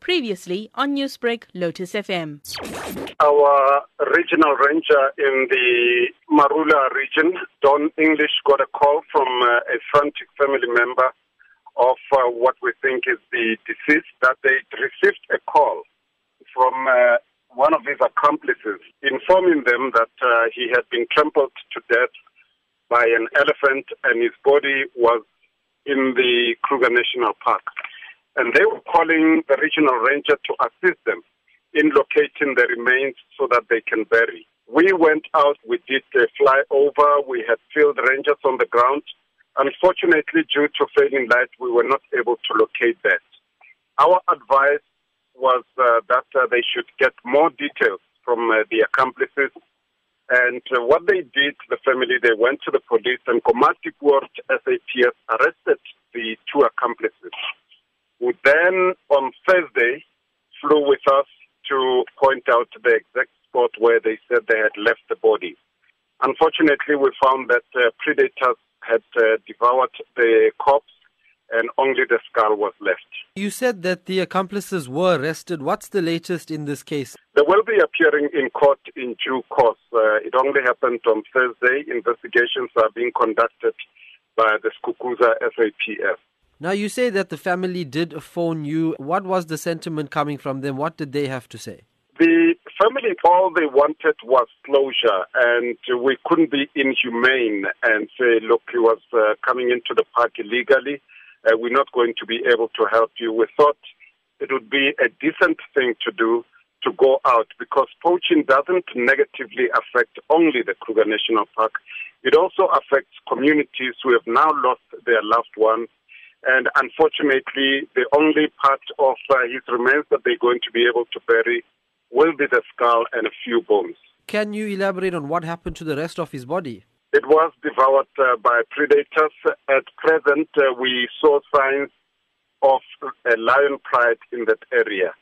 Previously on Newsbreak Lotus FM. Our regional ranger in the Marula region, Don English, got a call from a frantic family member of what we think is the deceased, that they received a call from one of his accomplices informing them that he had been trampled to death by an elephant and his body was in the Kruger National Park. And they were calling the regional ranger to assist them in locating the remains so that they can bury. We went out, we did a flyover, we had field rangers on the ground. Unfortunately, due to failing light, we were not able to locate that. Our advice was that they should get more details from the accomplices. And what they did, the family, they went to the police, and Komatipoort SAPS arrested the two accomplices, who then on Thursday flew with us to point out the exact spot where they said they had left the body. Unfortunately, we found that predators had devoured the corpse and only the skull was left. You said that the accomplices were arrested. What's the latest in this case? They will be appearing in court in due course. It only happened on Thursday. Investigations are being conducted by the Skukuza SAPS. Now, you say that the family did phone you. What was the sentiment coming from them? What did they have to say? The family, all they wanted was closure, and we couldn't be inhumane and say, look, he was coming into the park illegally. We're not going to be able to help you. We thought it would be a decent thing to do to go out, because poaching doesn't negatively affect only the Kruger National Park. It also affects communities who have now lost their loved ones. And unfortunately, the only part of his remains that they're going to be able to bury will be the skull and a few bones. Can you elaborate on what happened to the rest of his body? It was devoured by predators. At present, we saw signs of a lion pride in that area.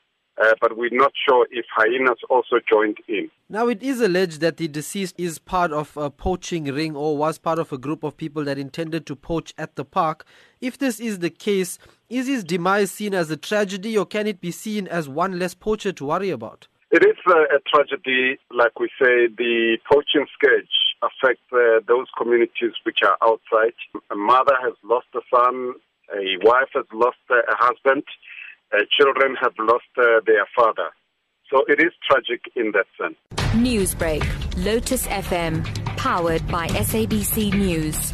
But we're not sure if hyenas also joined in. Now, it is alleged that the deceased is part of a poaching ring or was part of a group of people that intended to poach at the park. If this is the case, is his demise seen as a tragedy, or can it be seen as one less poacher to worry about? It is a tragedy. Like we say, the poaching scourge affects those communities which are outside. A mother has lost a son, a wife has lost a husband. Children have lost their father. So it is tragic in that sense. Newsbreak, Lotus FM, powered by SABC News.